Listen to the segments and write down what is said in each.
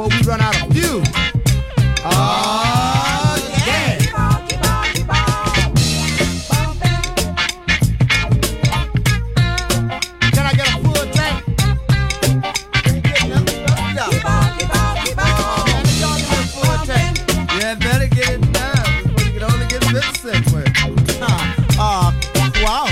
but we run out of fuel. Oh, yeah. Can I get a full tank? Yeah, better get it now. You can only get 50 cents worth. Wow.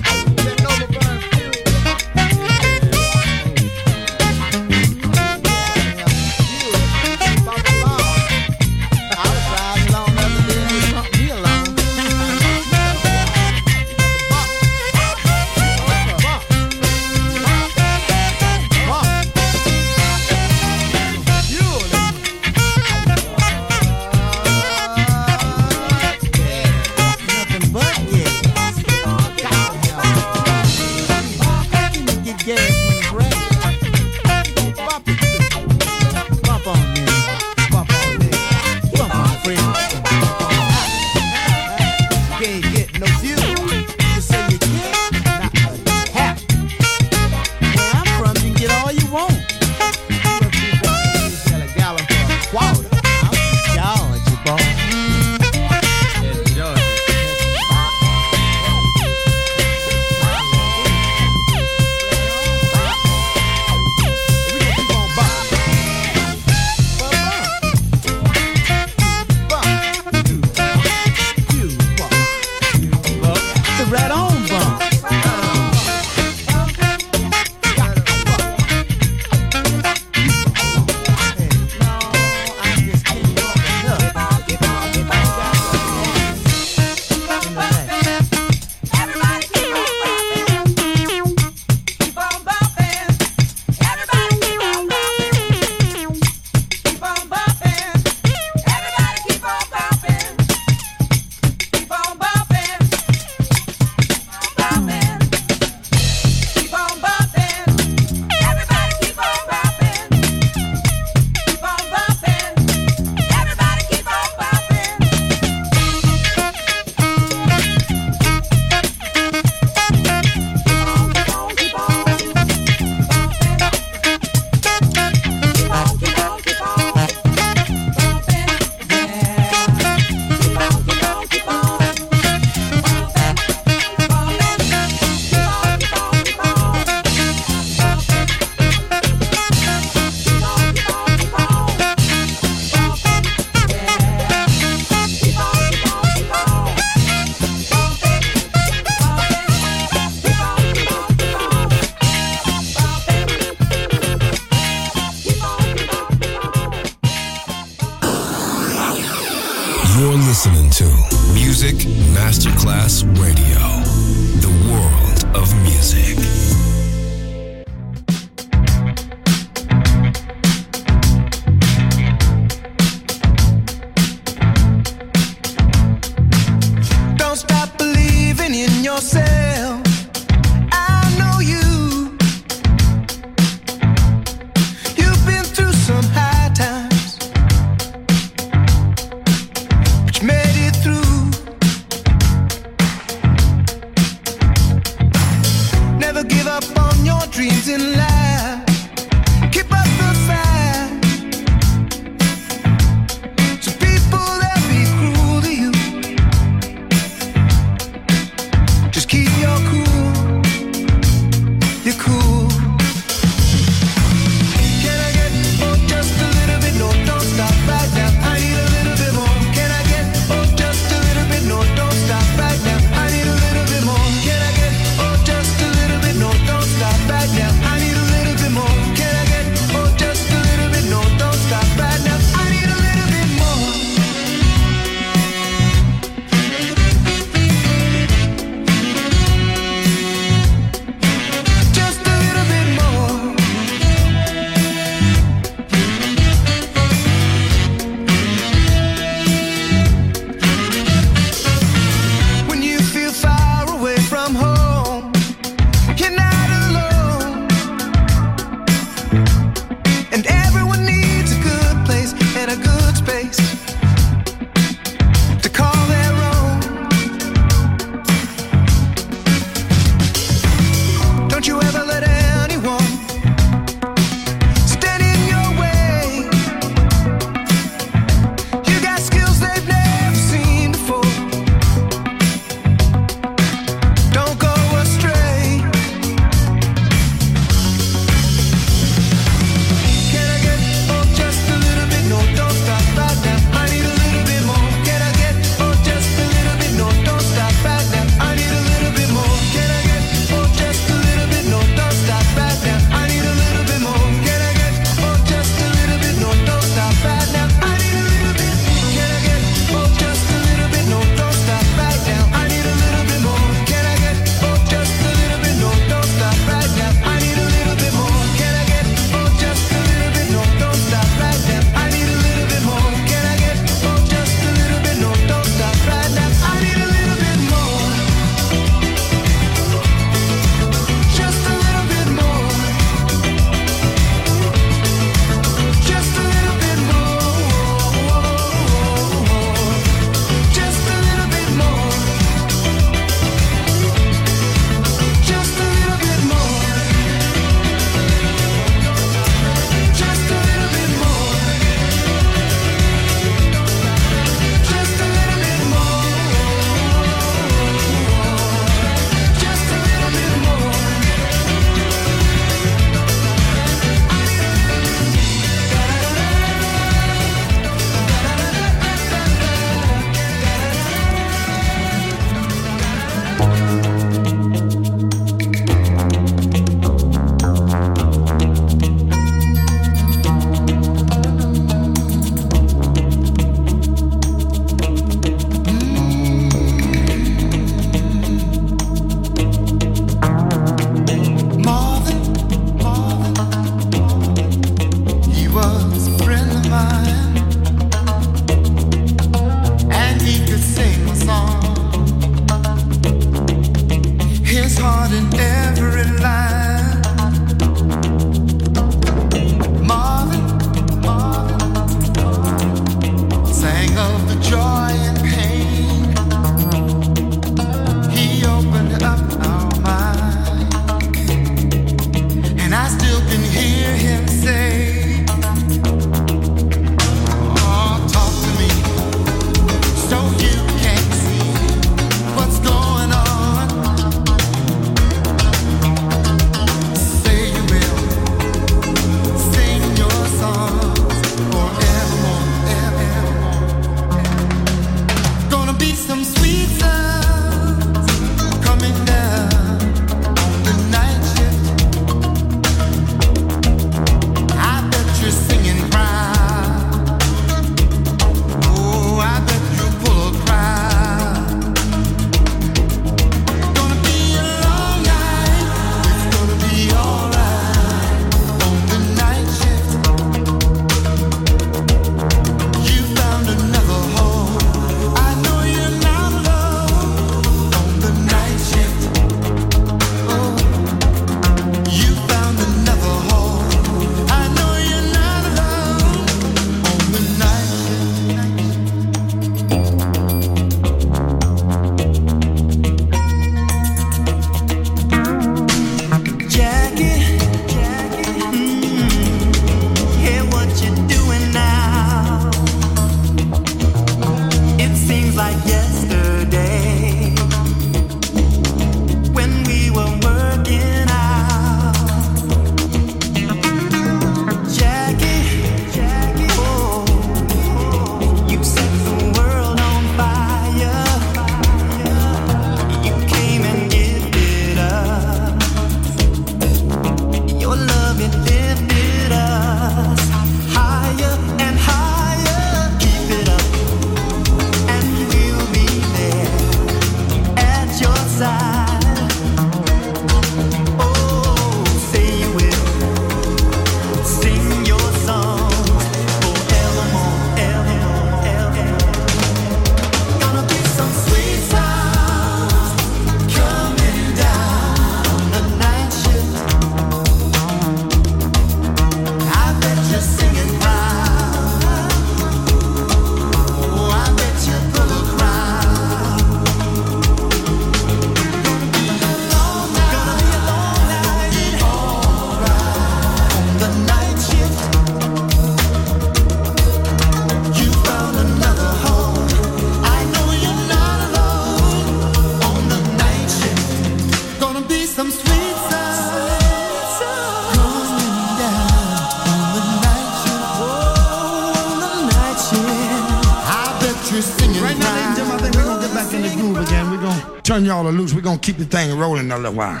turn y'all loose. We're going to keep the thing rolling a little while.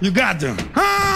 You got them. Ah!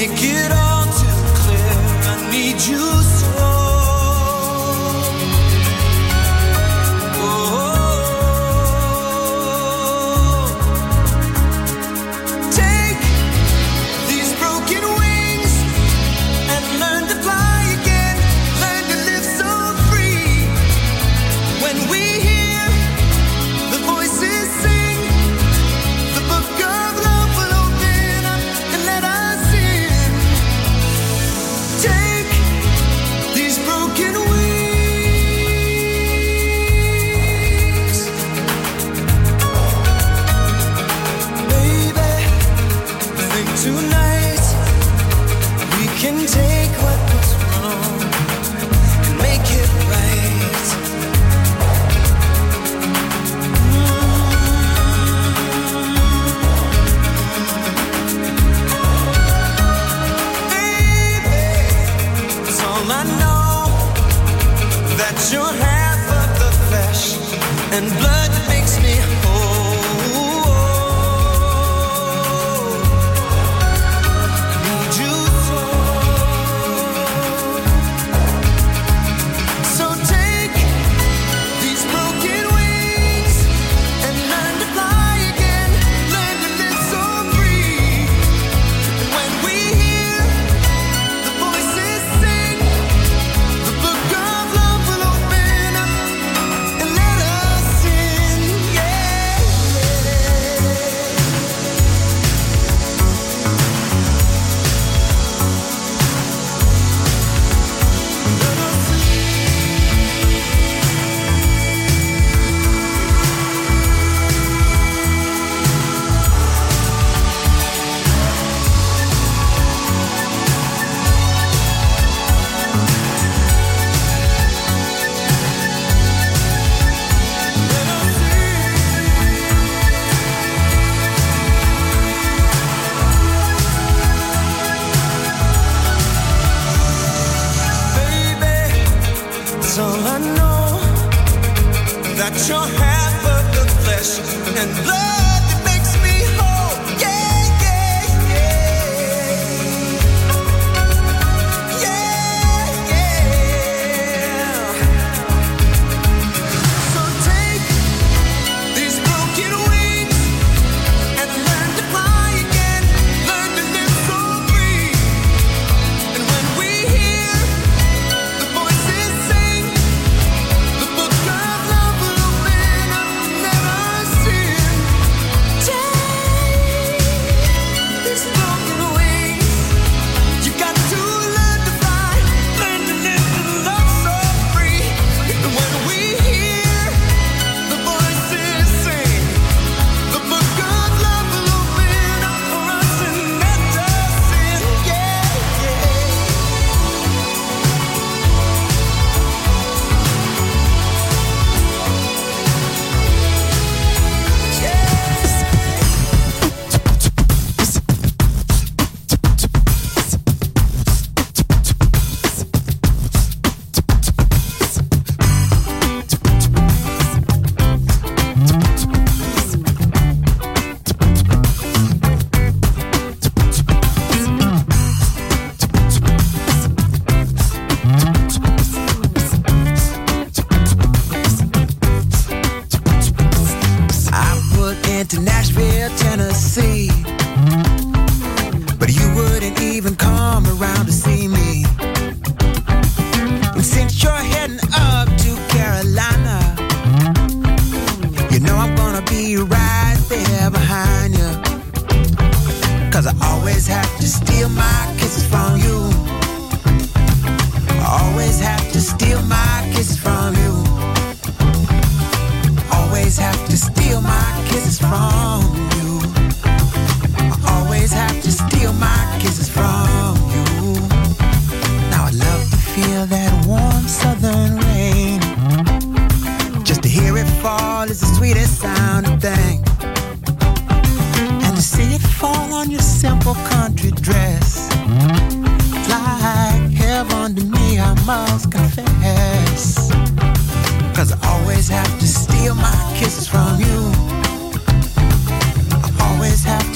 make it all too clear. I need you so.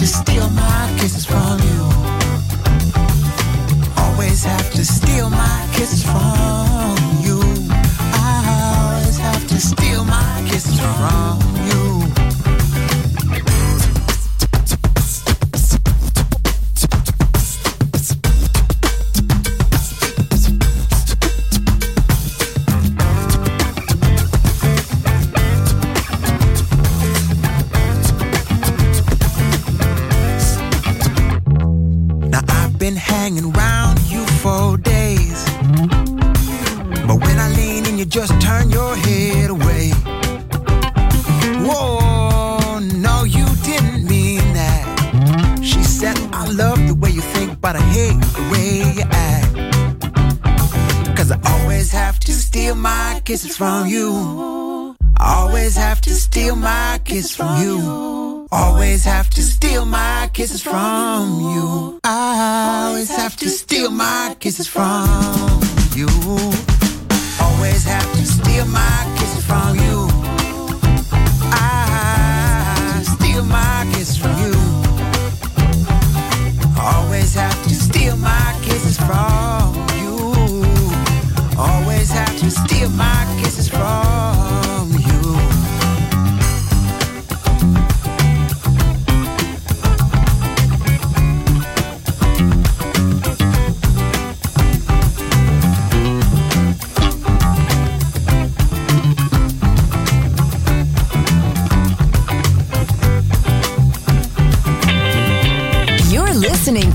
Steal my kisses from you. kiss from you. I always have to steal my kiss from you. Kisses from you. Always have to steal my kiss from you. Always have to steal my kisses from you. I always have to steal my kisses from you. Always have to steal my kisses from you. I steal my kiss from you. Always have to steal my kisses from you. Always have to steal my kisses from you. You're listening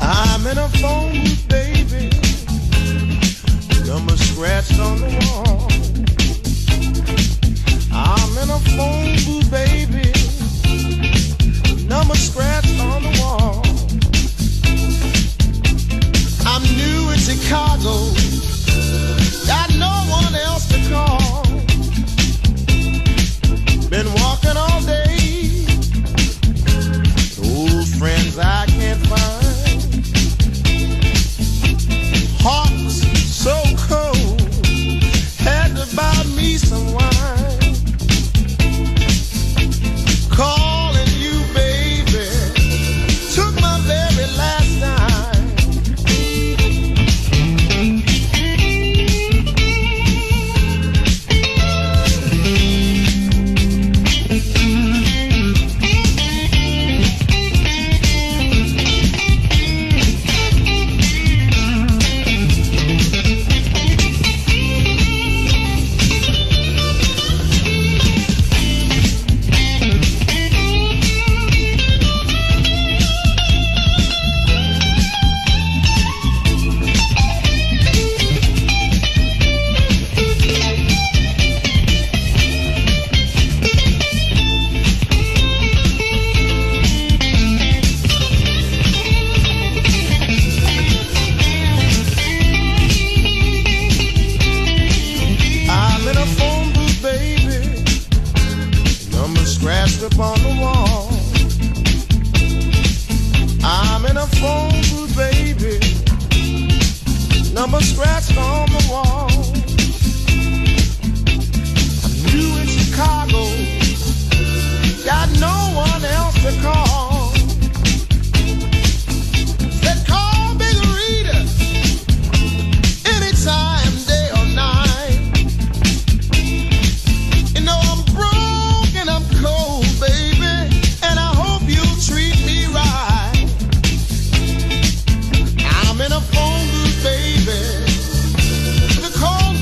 I'm in a phone booth, baby. Number scratched on the wall. I'm in a phone booth, baby. Number scratched on the wall. I'm new in Chicago, got no one else to call. Been walking all day, old friends I can't find. Heart's so cold, had to buy me some wine. Call. I'm in a phone booth, baby. The call.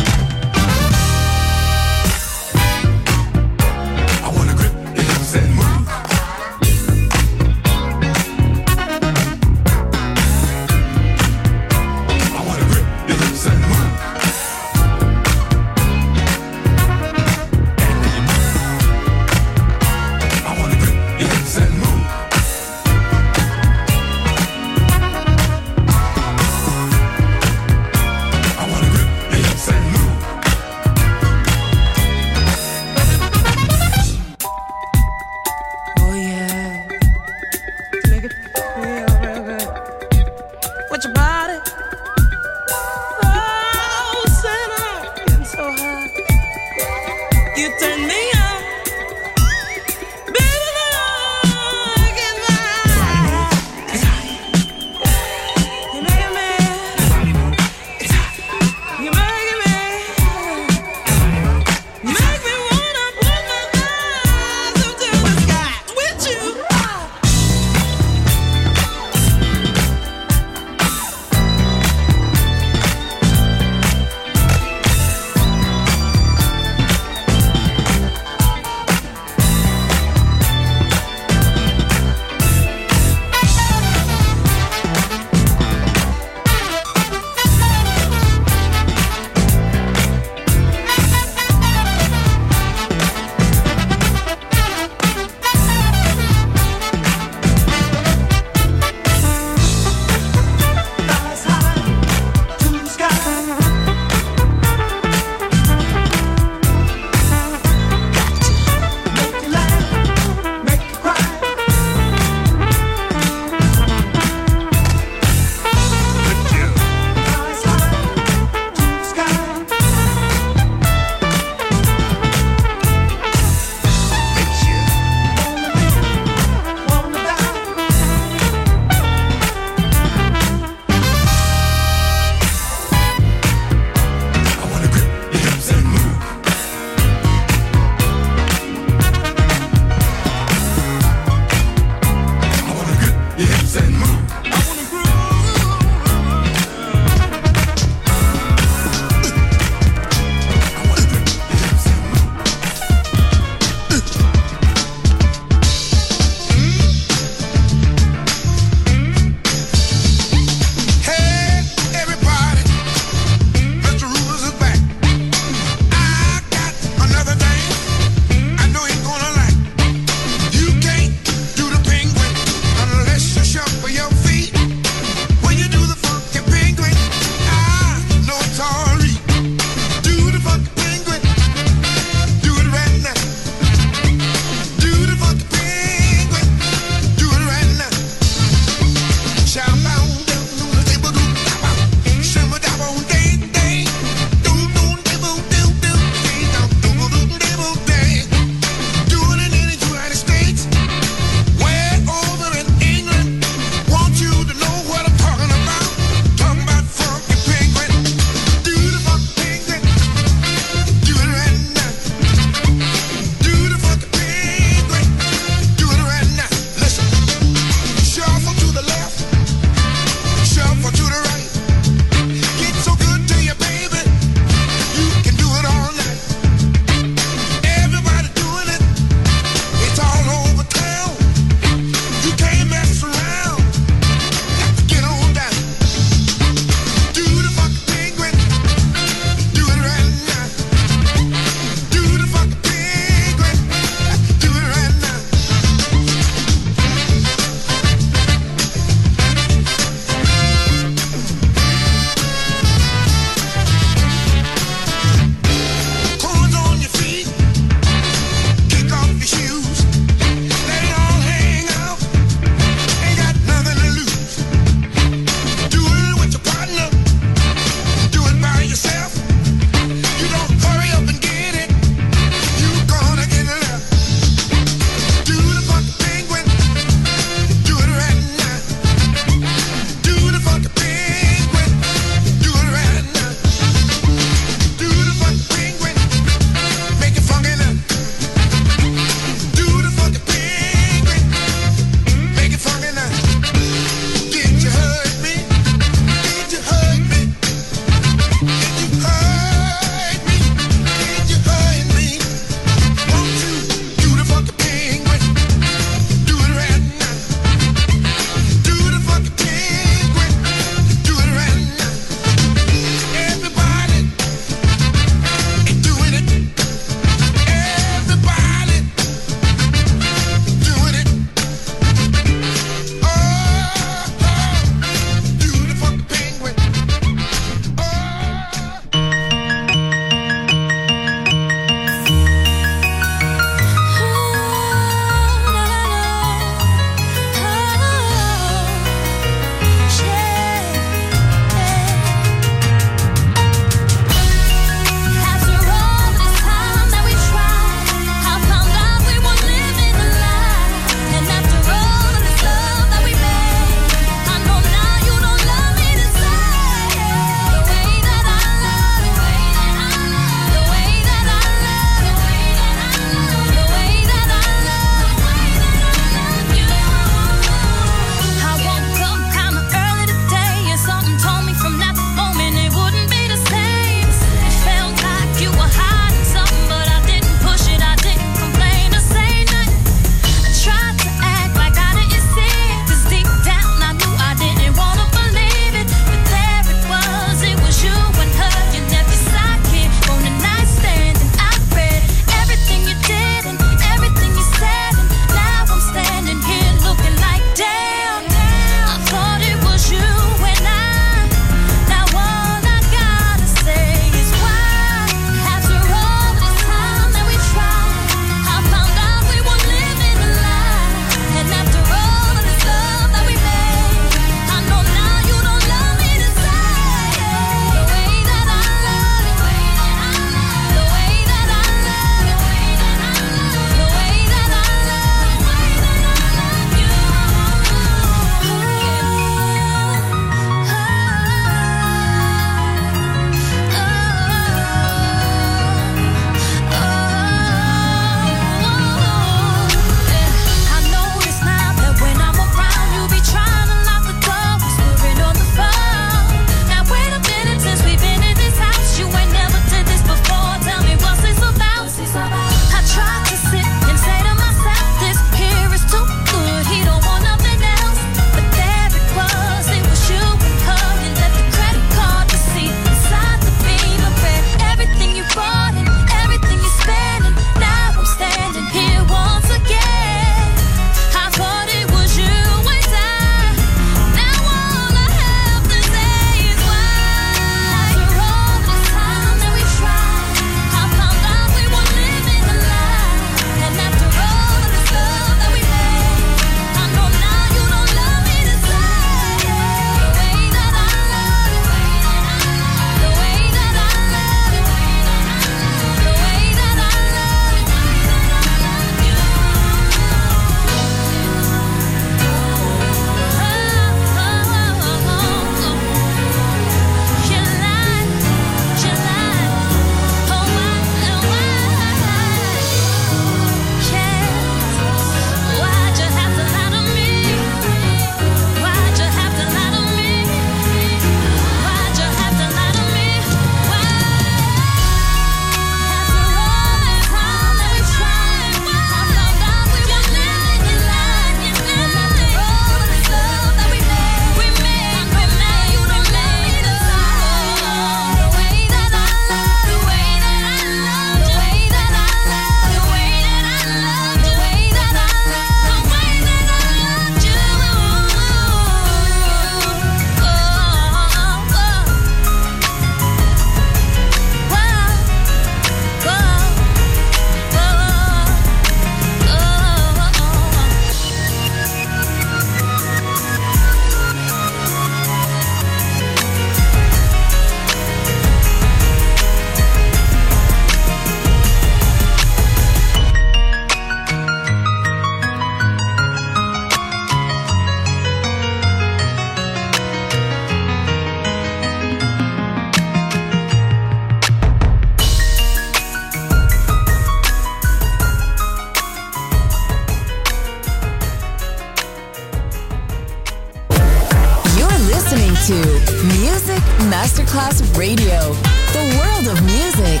Masterclass Radio, the world of music.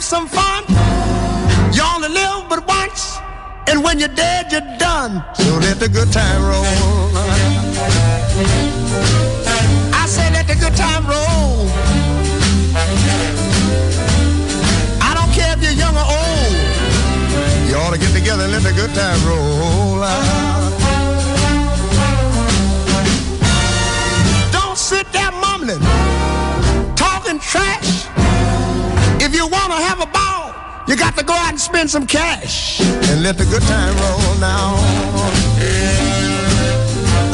Some fun, you only live but once, and when you're dead you're done, so let the good time roll. I say let the good time roll. I don't care if you're young or old, you ought to get together and let the good time roll out. Don't sit there mumbling, talking trash. If you want to have a ball, you got to go out and spend some cash and let the good time roll now.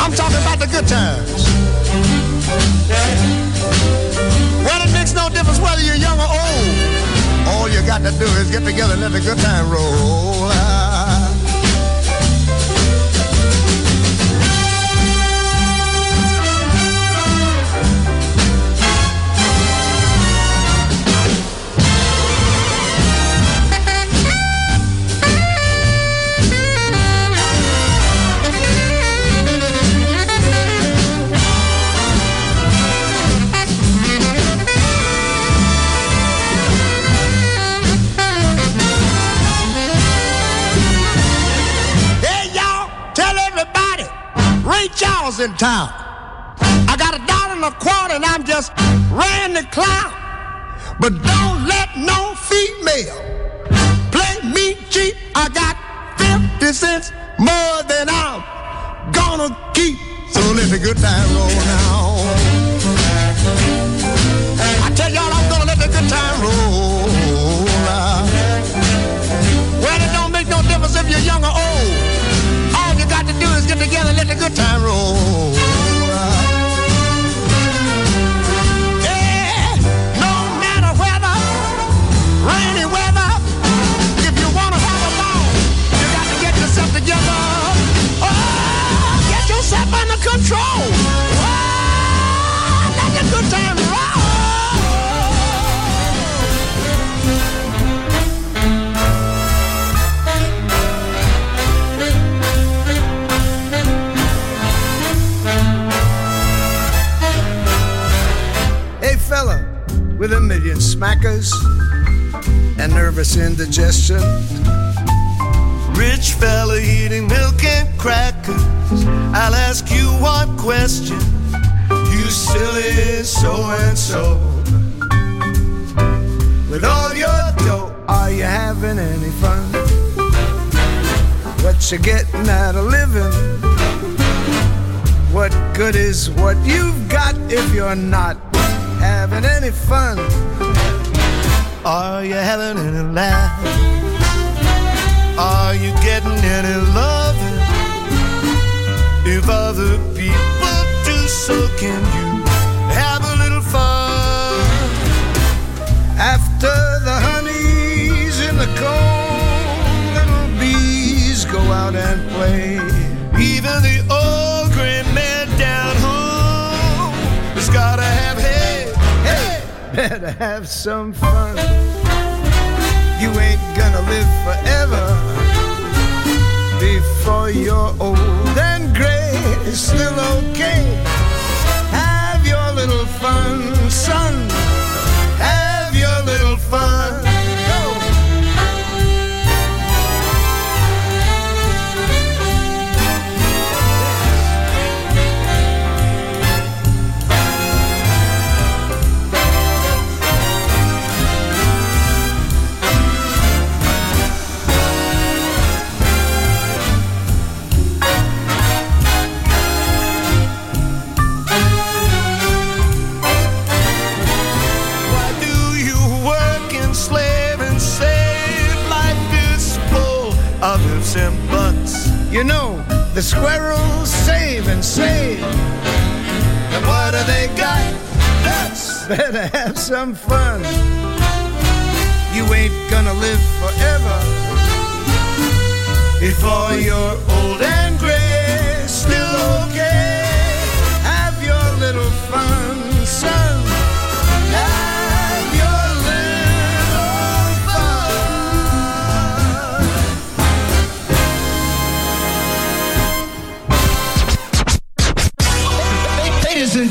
I'm talking about the good times. Well, it makes no difference whether you're young or old. All you got to do is get together and let the good time roll out. Y'all's in town. I got $1.25 and I'm just ran the clown. But don't let no female play me cheap. I got 50 cents more than I'm gonna keep. So let the good time roll now. I tell y'all I'm gonna let the good time roll now. Well, it don't make no difference if you're young or old. Get together and let the good time roll. Yeah, no matter whether, rainy weather, if you want to have a ball, you got to get yourself together. Oh, get yourself under control. Oh, let the good time roll. With a million smackers and nervous indigestion. Rich fella eating milk and crackers. I'll ask you one question. You silly so-and-so. With all your dough, are you having any fun? What you getting out of living? What good is what you've got if you're not having any fun? Are you having any laugh? Are you getting any love? If other people do so, can you have a little fun? After the honey's in the comb, little bees go out and play. Even the old gray man down home has gotta have better have some fun. You ain't gonna live forever. Before you're old and gray, it's still okay. Have your little fun, son. Have your little fun. And butts. You know, the squirrels save and save And what do they got? Nuts! Better have some fun. You ain't gonna live forever. Before you're old and gray, still okay. Have your little fun, son. Ladies and